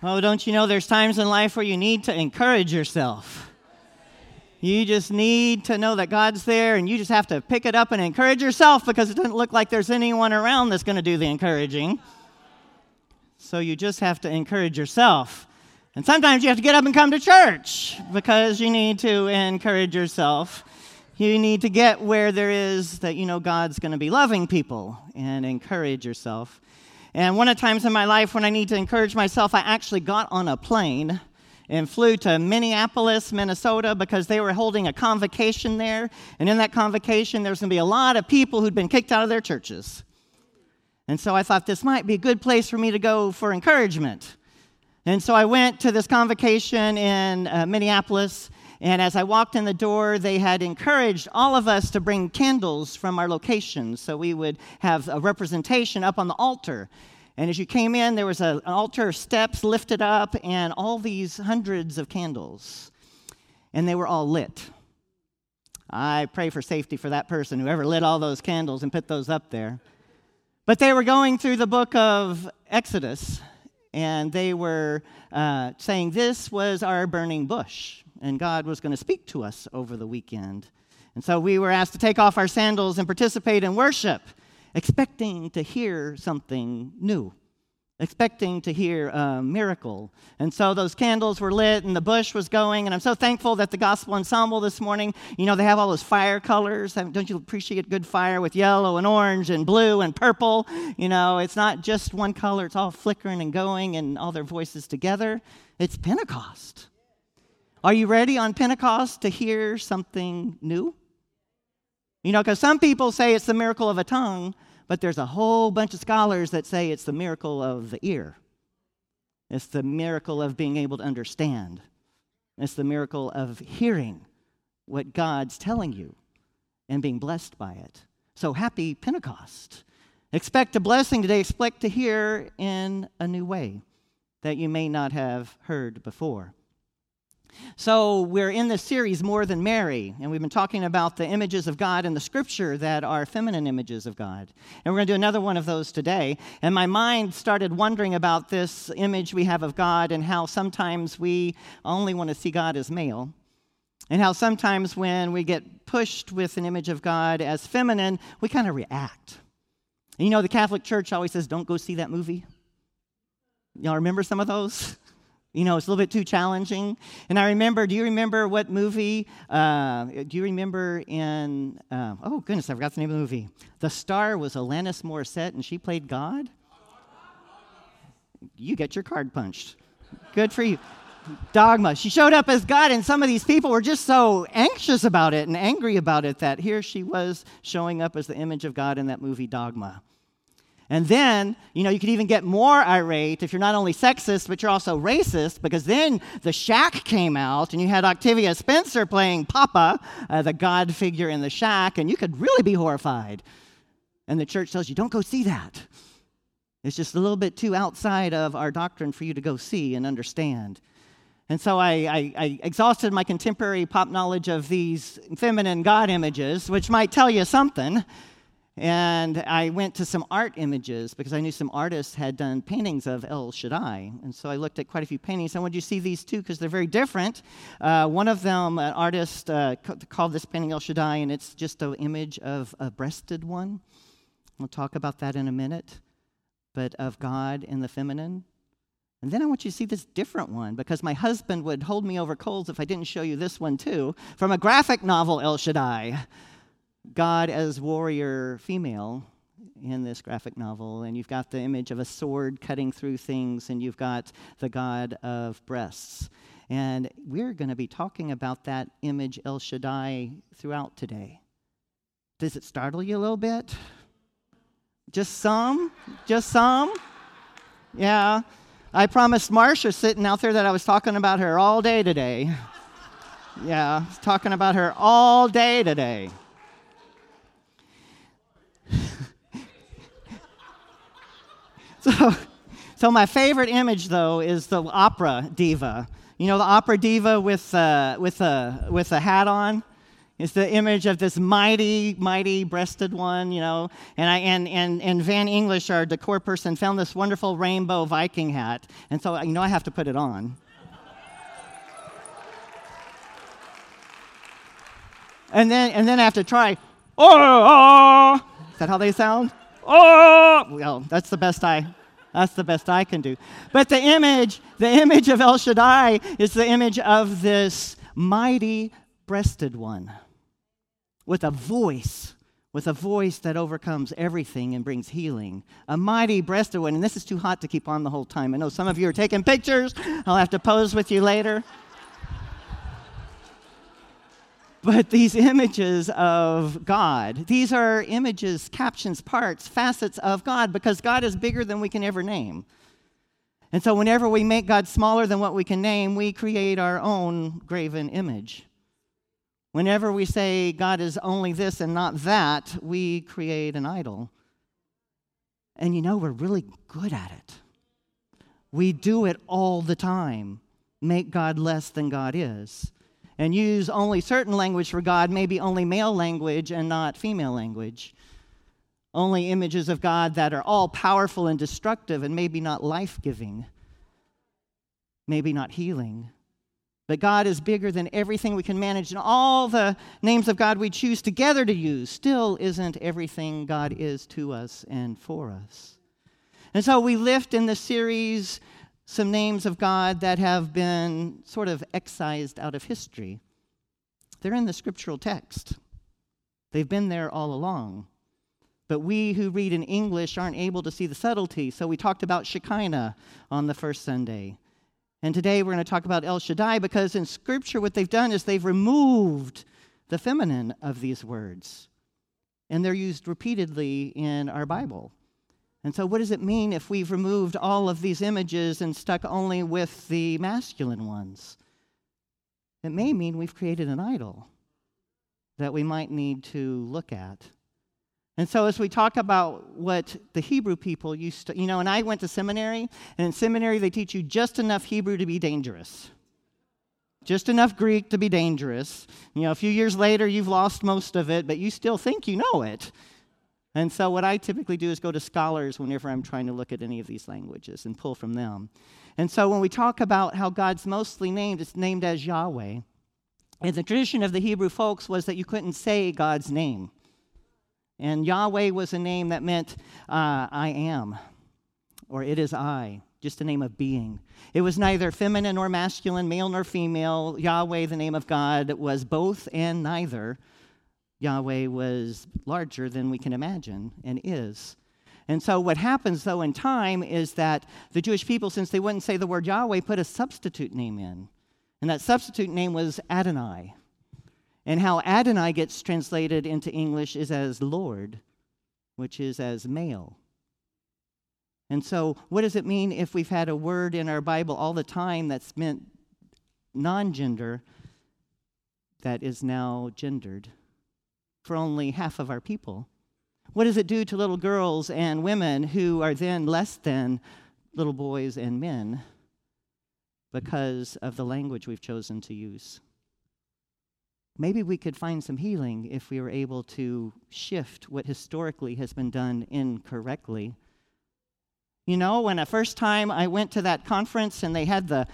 Oh, don't you know there's times in life where you need to encourage yourself? You just need to know that God's there, and you just have to pick it up and encourage yourself because it doesn't look like there's anyone around that's going to do the encouraging. So you just have to encourage yourself. And sometimes you have to get up and come to church because you need to encourage yourself. You need to get where there is that you know God's going to be loving people and encourage yourself. And one of the times in my life when I need to encourage myself, I actually got on a plane and flew to Minneapolis, Minnesota, because they were holding a convocation there. And in that convocation, there was going to be a lot of people who'd been kicked out of their churches. And so I thought this might be a good place for me to go for encouragement. And so I went to this convocation in Minneapolis, and as I walked in the door, they had encouraged all of us to bring candles from our location, so we would have a representation up on the altar. And as you came in, there was an altar, steps lifted up, and all these hundreds of candles. And they were all lit. I pray for safety for that person, whoever lit all those candles and put those up there. But they were going through the book of Exodus, and they were saying this was our burning bush, and God was going to speak to us over the weekend. And so we were asked to take off our sandals and participate in worship, expecting to hear something new, expecting to hear a miracle. And so those candles were lit and the bush was going, and I'm so thankful that the gospel ensemble this morning, you know, they have all those fire colors. Don't you appreciate good fire with yellow and orange and blue and purple? You know, it's not just one color. It's all flickering and going and all their voices together. It's Pentecost. Are you ready on Pentecost to hear something new? You know, because some people say it's the miracle of a tongue, but there's a whole bunch of scholars that say it's the miracle of the ear. It's the miracle of being able to understand. It's the miracle of hearing what God's telling you and being blessed by it. So happy Pentecost. Expect a blessing today. Expect to hear in a new way that you may not have heard before. So we're in this series, More Than Mary, and we've been talking about the images of God in the Scripture that are feminine images of God. And we're going to do another one of those today. And my mind started wondering about this image we have of God and how sometimes we only want to see God as male, and how sometimes when we get pushed with an image of God as feminine, we kind of react. And you know, the Catholic Church always says, don't go see that movie. Y'all remember some of those? You know, it's a little bit too challenging. And I remember, do you remember what movie? Do you remember in, oh, goodness, I forgot the name of the movie. The star was Alanis Morissette, and she played God? You get your card punched. Good for you. Dogma. She showed up as God, and some of these people were just so anxious about it and angry about it that here she was showing up as the image of God in that movie Dogma. And then, you know, you could even get more irate if you're not only sexist, but you're also racist, because then The Shack came out, and you had Octavia Spencer playing Papa, the God figure in The Shack, and you could really be horrified. And the church tells you, don't go see that. It's just a little bit too outside of our doctrine for you to go see and understand. And so I exhausted my contemporary pop knowledge of these feminine God images, which might tell you something. And I went to some art images because I knew some artists had done paintings of El Shaddai. And so I looked at quite a few paintings. I wanted you to see these two because they're very different. One of them, an artist called this painting El Shaddai, and it's just an image of a breasted one. We'll talk about that in a minute, but of God in the feminine. And then I want you to see this different one, because my husband would hold me over coals if I didn't show you this one too, from a graphic novel, El Shaddai. God as warrior female in this graphic novel, and you've got the image of a sword cutting through things, and you've got the God of breasts. And we're going to be talking about that image El Shaddai throughout today. Does it startle you a little bit? Just some? Just some? Yeah. I promised Marsha sitting out there that I was talking about her all day today. Yeah, I was talking about her all day today. So my favorite image, though, is the opera diva. You know, the opera diva with a hat on? It's the image of this mighty, mighty breasted one, you know. And I and Van English, our decor person, found this wonderful rainbow Viking hat. And so, you know, I have to put it on. And then I have to try, oh. Is that how they sound? Oh, well, that's the best I can do. But the image of El Shaddai is the image of this mighty breasted one with a voice that overcomes everything and brings healing. A mighty breasted one. And this is too hot to keep on the whole time. I know some of you are taking pictures. I'll have to pose with you later. But these images of God, these are images, captions, parts, facets of God, because God is bigger than we can ever name. And so whenever we make God smaller than what we can name, we create our own graven image. Whenever we say God is only this and not that, we create an idol. And you know, we're really good at it. We do it all the time. Make God less than God is. And use only certain language for God, maybe only male language and not female language. Only images of God that are all powerful and destructive and maybe not life-giving, maybe not healing. But God is bigger than everything we can manage, and all the names of God we choose together to use still isn't everything God is to us and for us. And so we lift in the series some names of God that have been sort of excised out of history. They're in the scriptural text. They've been there all along. But we who read in English aren't able to see the subtlety, so we talked about Shekinah on the first Sunday. And today we're going to talk about El Shaddai, because in Scripture what they've done is they've removed the feminine of these words. And they're used repeatedly in our Bible. And so what does it mean if we've removed all of these images and stuck only with the masculine ones? It may mean we've created an idol that we might need to look at. And so as we talk about what the Hebrew people used to, you know, and I went to seminary, and in seminary they teach you just enough Hebrew to be dangerous. Just enough Greek to be dangerous. You know, a few years later you've lost most of it, but you still think you know it. And so what I typically do is go to scholars whenever I'm trying to look at any of these languages and pull from them. And so when we talk about how God's mostly named, it's named as Yahweh. And the tradition of the Hebrew folks was that you couldn't say God's name. And Yahweh was a name that meant I am, or it is I, just a name of being. It was neither feminine nor masculine, male nor female. Yahweh, the name of God, was both and neither. Yahweh was larger than we can imagine and is. And so what happens, though, in time is that the Jewish people, since they wouldn't say the word Yahweh, put a substitute name in. And that substitute name was Adonai. And how Adonai gets translated into English is as Lord, which is as male. And so what does it mean if we've had a word in our Bible all the time that's meant non-gender that is now gendered? For only half of our people. What does it do to little girls and women who are then less than little boys and men because of the language we've chosen to use? Maybe we could find some healing if we were able to shift what historically has been done incorrectly. You know, when the first time I went to that conference and they had the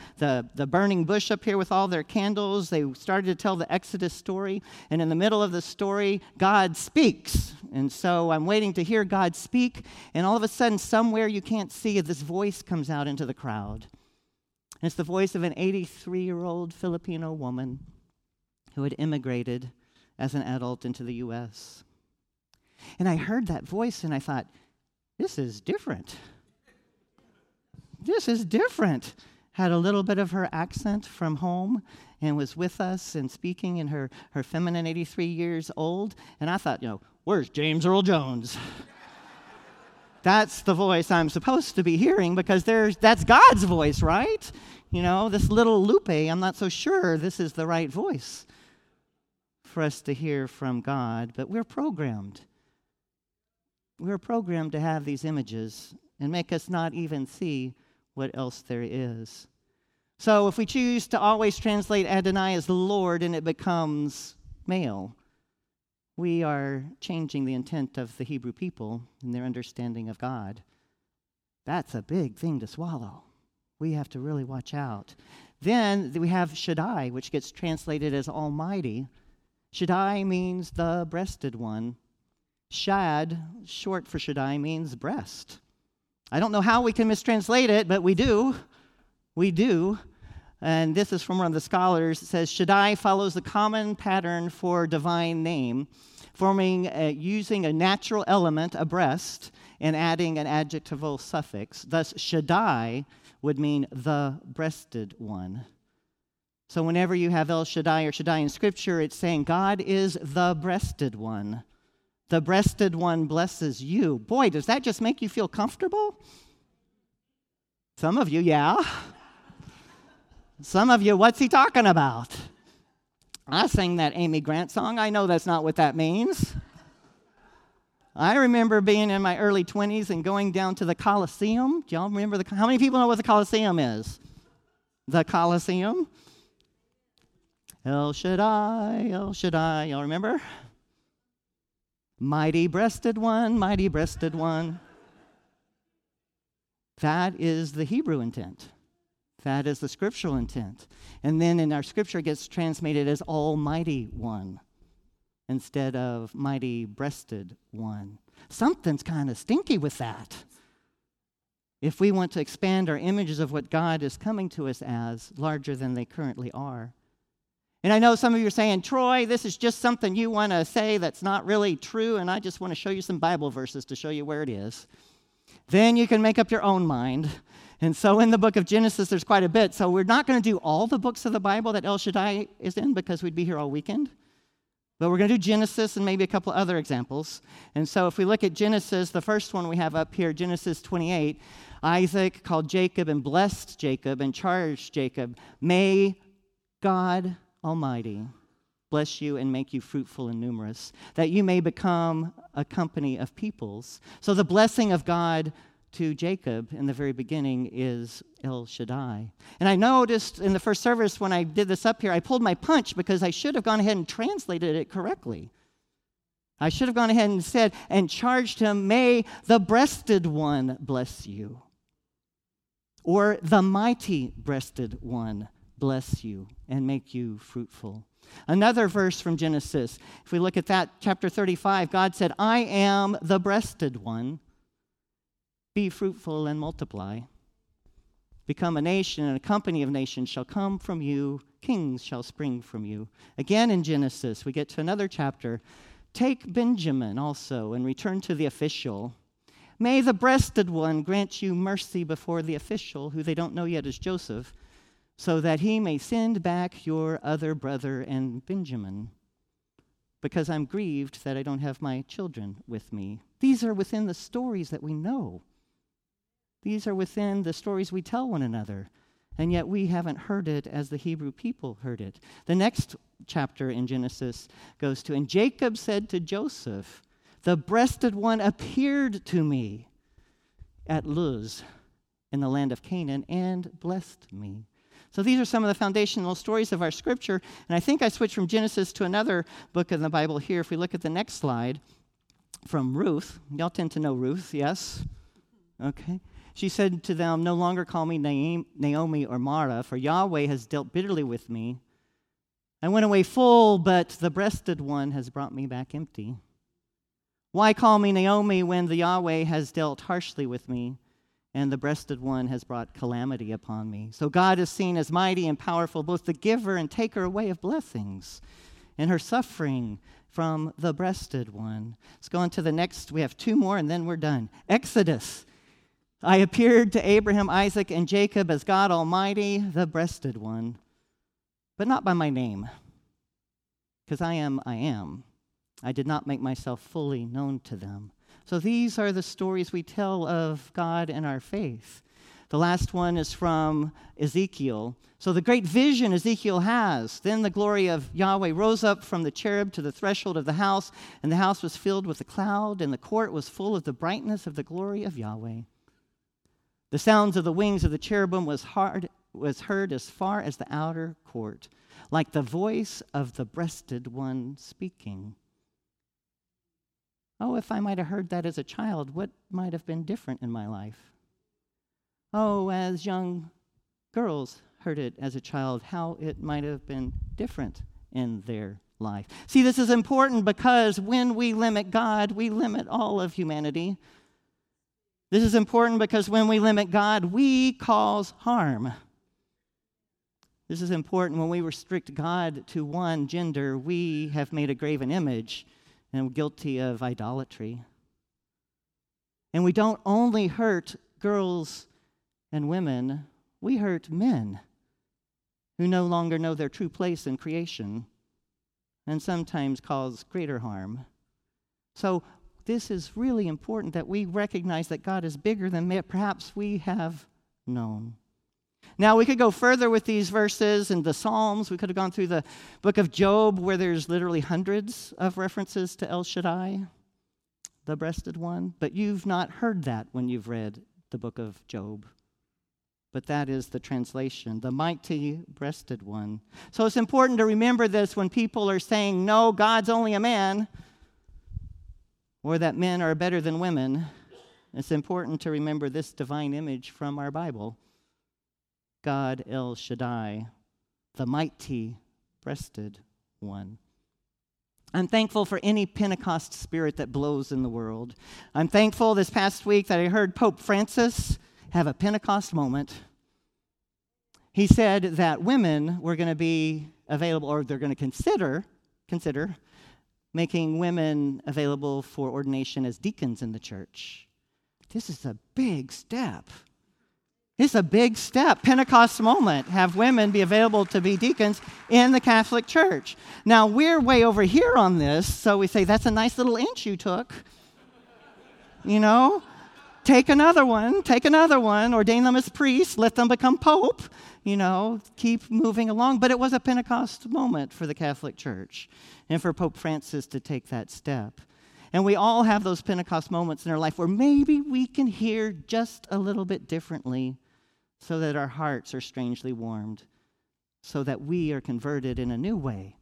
burning bush up here with all their candles, they started to tell the Exodus story. And in the middle of the story, God speaks. And so I'm waiting to hear God speak. And all of a sudden, somewhere you can't see, this voice comes out into the crowd. And it's the voice of an 83-year-old Filipino woman who had immigrated as an adult into the U.S. And I heard that voice and I thought, this is different. This is different. Had a little bit of her accent from home and was with us and speaking in her feminine 83 years old. And I thought, you know, where's James Earl Jones? That's the voice I'm supposed to be hearing, because that's God's voice, right? You know, this little Lupe, I'm not so sure this is the right voice for us to hear from God. But we're programmed. We're programmed to have these images and make us not even see what else there is. So if we choose to always translate Adonai as Lord, and it becomes male, we are changing the intent of the Hebrew people and their understanding of God. That's a big thing to swallow. We have to really watch out. Then we have Shaddai, which gets translated as Almighty. Shaddai means the breasted one. Shad, short for Shaddai, means breast. I don't know how we can mistranslate it, but we do. We do. And this is from one of the scholars. It says, Shaddai follows the common pattern for divine name, forming using a natural element, a breast, and adding an adjectival suffix. Thus, Shaddai would mean the breasted one. So whenever you have El Shaddai or Shaddai in Scripture, it's saying God is the breasted one. The breasted one blesses you. Boy, does that just make you feel comfortable? Some of you, yeah. Some of you, what's he talking about? I sang that Amy Grant song. I know that's not what that means. I remember being in my early 20s and going down to the Coliseum. Do y'all remember how many people know what the Coliseum is? The Coliseum. El Shaddai, El Shaddai. Y'all remember? Mighty breasted one, mighty breasted one. That is the Hebrew intent. That is the scriptural intent. And then in our scripture, it gets translated as Almighty One instead of Mighty Breasted One. Something's kind of stinky with that. If we want to expand our images of what God is coming to us as larger than they currently are. And I know some of you are saying, Troy, this is just something you want to say that's not really true, and I just want to show you some Bible verses to show you where it is. Then you can make up your own mind. And so in the book of Genesis, there's quite a bit. So we're not going to do all the books of the Bible that El Shaddai is in because we'd be here all weekend. But we're going to do Genesis and maybe a couple other examples. And so if we look at Genesis, the first one we have up here, Genesis 28, Isaac called Jacob and blessed Jacob and charged Jacob, may God Almighty bless you and make you fruitful and numerous, that you may become a company of peoples. So the blessing of God to Jacob in the very beginning is El Shaddai. And I noticed in the first service when I did this up here, I pulled my punch because I should have gone ahead and translated it correctly. I should have gone ahead and said, and charged him, may the breasted one bless you. Or the mighty breasted one bless you and make you fruitful. Another verse from Genesis, if we look at that, chapter 35, God said, I am the breasted one. Be fruitful and multiply. Become a nation, and a company of nations shall come from you. Kings shall spring from you. Again in Genesis, we get to another chapter. Take Benjamin also and return to the official. May the breasted one grant you mercy before the official, who they don't know yet is Joseph, so that he may send back your other brother and Benjamin, because I'm grieved that I don't have my children with me. These are within the stories that we know. These are within the stories we tell one another, and yet we haven't heard it as the Hebrew people heard it. The next chapter in Genesis goes to, and Jacob said to Joseph, the breasted one appeared to me at Luz in the land of Canaan and blessed me. So these are some of the foundational stories of our scripture, and I think I switched from Genesis to another book in the Bible here. If we look at the next slide, from Ruth. Y'all tend to know Ruth, yes? Okay. She said to them, no longer call me Naomi or Mara, for Yahweh has dealt bitterly with me. I went away full, but the breasted one has brought me back empty. Why call me Naomi when the Yahweh has dealt harshly with me, and the breasted one has brought calamity upon me? So God is seen as mighty and powerful, both the giver and taker away of blessings, and her suffering from the breasted one. Let's go on to the next. We have two more, and then we're done. Exodus. I appeared to Abraham, Isaac, and Jacob as God Almighty, the breasted one, but not by my name, because I am. I did not make myself fully known to them. So these are the stories we tell of God and our faith. The last one is from Ezekiel. So the great vision Ezekiel has, then the glory of Yahweh rose up from the cherub to the threshold of the house, and the house was filled with a cloud, and the court was full of the brightness of the glory of Yahweh. The sounds of the wings of the cherubim was hard was heard as far as the outer court, like the voice of the breasted one speaking. Oh, if I might have heard that as a child, what might have been different in my life? Oh, as young girls heard it as a child, how it might have been different in their life. See, this is important because when we limit God, we limit all of humanity. This is important because when we limit God, we cause harm. This is important. When we restrict God to one gender, we have made a graven image and guilty of idolatry. And we don't only hurt girls and women, we hurt men who no longer know their true place in creation and sometimes cause greater harm. So this is really important that we recognize that God is bigger than perhaps we have known. Now, we could go further with these verses and the Psalms. We could have gone through the book of Job, where there's literally hundreds of references to El Shaddai, the breasted one. But you've not heard that when you've read the book of Job. But that is the translation, the mighty-breasted one. So it's important to remember this when people are saying, no, God's only a man, or that men are better than women. It's important to remember this divine image from our Bible. God El Shaddai, the mighty-breasted one. I'm thankful for any Pentecost spirit that blows in the world. I'm thankful this past week that I heard Pope Francis have a Pentecost moment. He said that women were going to be available, or they're going to consider making women available for ordination as deacons in the church. This is a big step. It's a big step, Pentecost moment, have women be available to be deacons in the Catholic Church. Now, we're way over here on this, so we say, that's a nice little inch you took. You know, take another one, ordain them as priests, let them become pope, you know, keep moving along. But it was a Pentecost moment for the Catholic Church and for Pope Francis to take that step. And we all have those Pentecost moments in our life where maybe we can hear just a little bit differently, so that our hearts are strangely warmed, so that we are converted in a new way,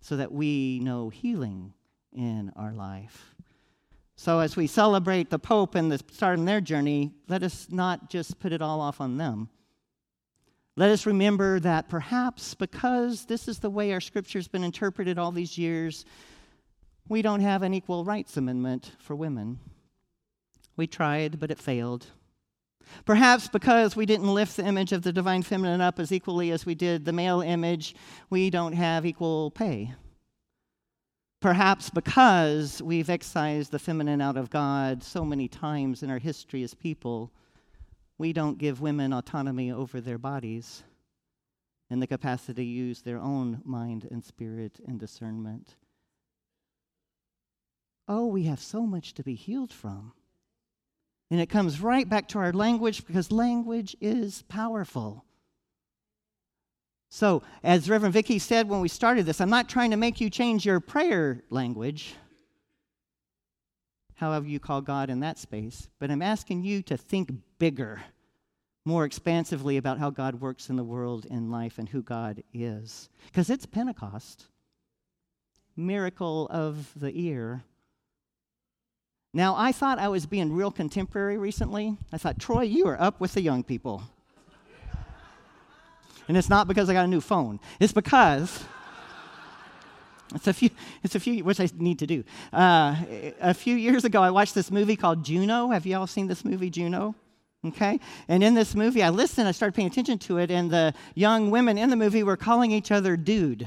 so that we know healing in our life. So as we celebrate the Pope and the start on their journey, let us not just put it all off on them. Let us remember that perhaps because this is the way our Scripture's been interpreted all these years, we don't have an equal rights amendment for women. We tried, but it failed. Perhaps because we didn't lift the image of the divine feminine up as equally as we did the male image, we don't have equal pay. Perhaps because we've excised the feminine out of God so many times in our history as people, we don't give women autonomy over their bodies and the capacity to use their own mind and spirit and discernment. Oh, we have so much to be healed from. And it comes right back to our language, because language is powerful. So, as Reverend Vicky said when we started this, I'm not trying to make you change your prayer language, however you call God in that space, but I'm asking you to think bigger, more expansively about how God works in the world, in life, and who God is. Because it's Pentecost, miracle of the ear. Now, I thought I was being real contemporary recently. I thought, Troy, you are up with the young people. And it's not because I got a new phone. It's because which I need to do. A few years ago, I watched this movie called Juno. Have you all seen this movie, Juno? Okay? And in this movie, I started paying attention to it, and the young women in the movie were calling each other dude.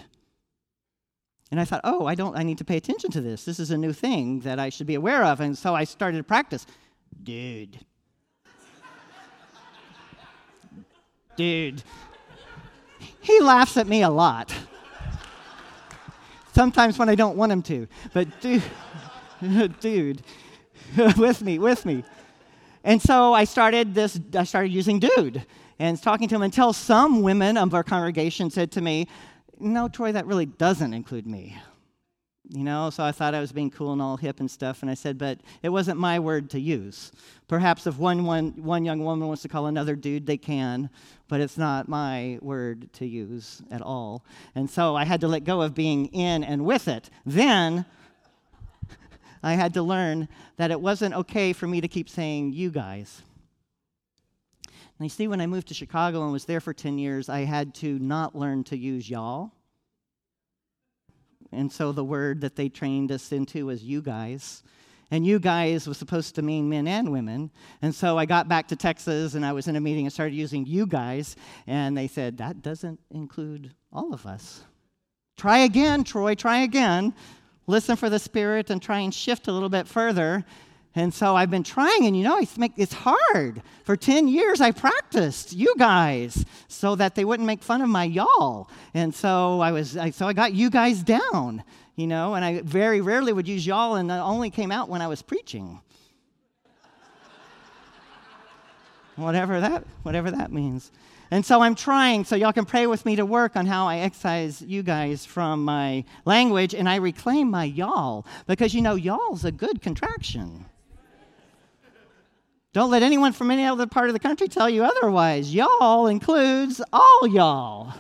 And I thought, I need to pay attention to this. This is a new thing that I should be aware of. And so I started to practice. Dude. Dude. He laughs at me a lot. Sometimes when I don't want him to. But dude. with me. And so I started using dude and talking to him, until some women of our congregation said to me, no, Troy, that really doesn't include me. You know, so I thought I was being cool and all hip and stuff, and I said, but it wasn't my word to use. Perhaps if one young woman wants to call another dude, they can, but it's not my word to use at all. And so I had to let go of being in and with it. Then I had to learn that it wasn't okay for me to keep saying, you guys. And you see, when I moved to Chicago and was there for 10 years, I had to not learn to use y'all. And so the word that they trained us into was you guys. And you guys was supposed to mean men and women. And so I got back to Texas, and I was in a meeting and started using you guys. And they said, that doesn't include all of us. Try again, Troy, try again. Listen for the Spirit and try and shift a little bit further. And so I've been trying, and you know, it's hard. For 10 years, I practiced you guys so that they wouldn't make fun of my y'all. And so I got you guys down, you know, and I very rarely would use y'all, and that only came out when I was preaching. Whatever that means. And so I'm trying, so y'all can pray with me to work on how I excise you guys from my language, and I reclaim my y'all, because you know, y'all's a good contraction. Don't let anyone from any other part of the country tell you otherwise. Y'all includes all y'all,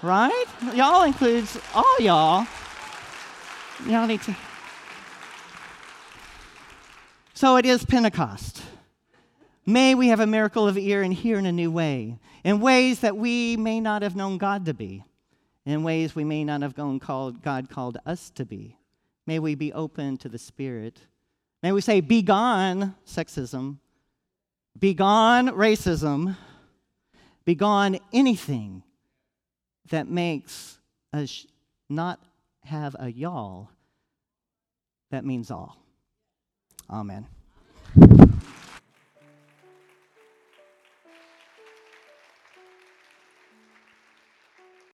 right? Y'all includes all y'all. Y'all need to. So it is Pentecost. May we have a miracle of ear and hear in a new way, in ways that we may not have known God to be, in ways we may not have God called us to be. May we be open to the Spirit. May we say, be gone, sexism. Be gone, racism. Be gone, anything that makes us not have a y'all. That means all. Amen.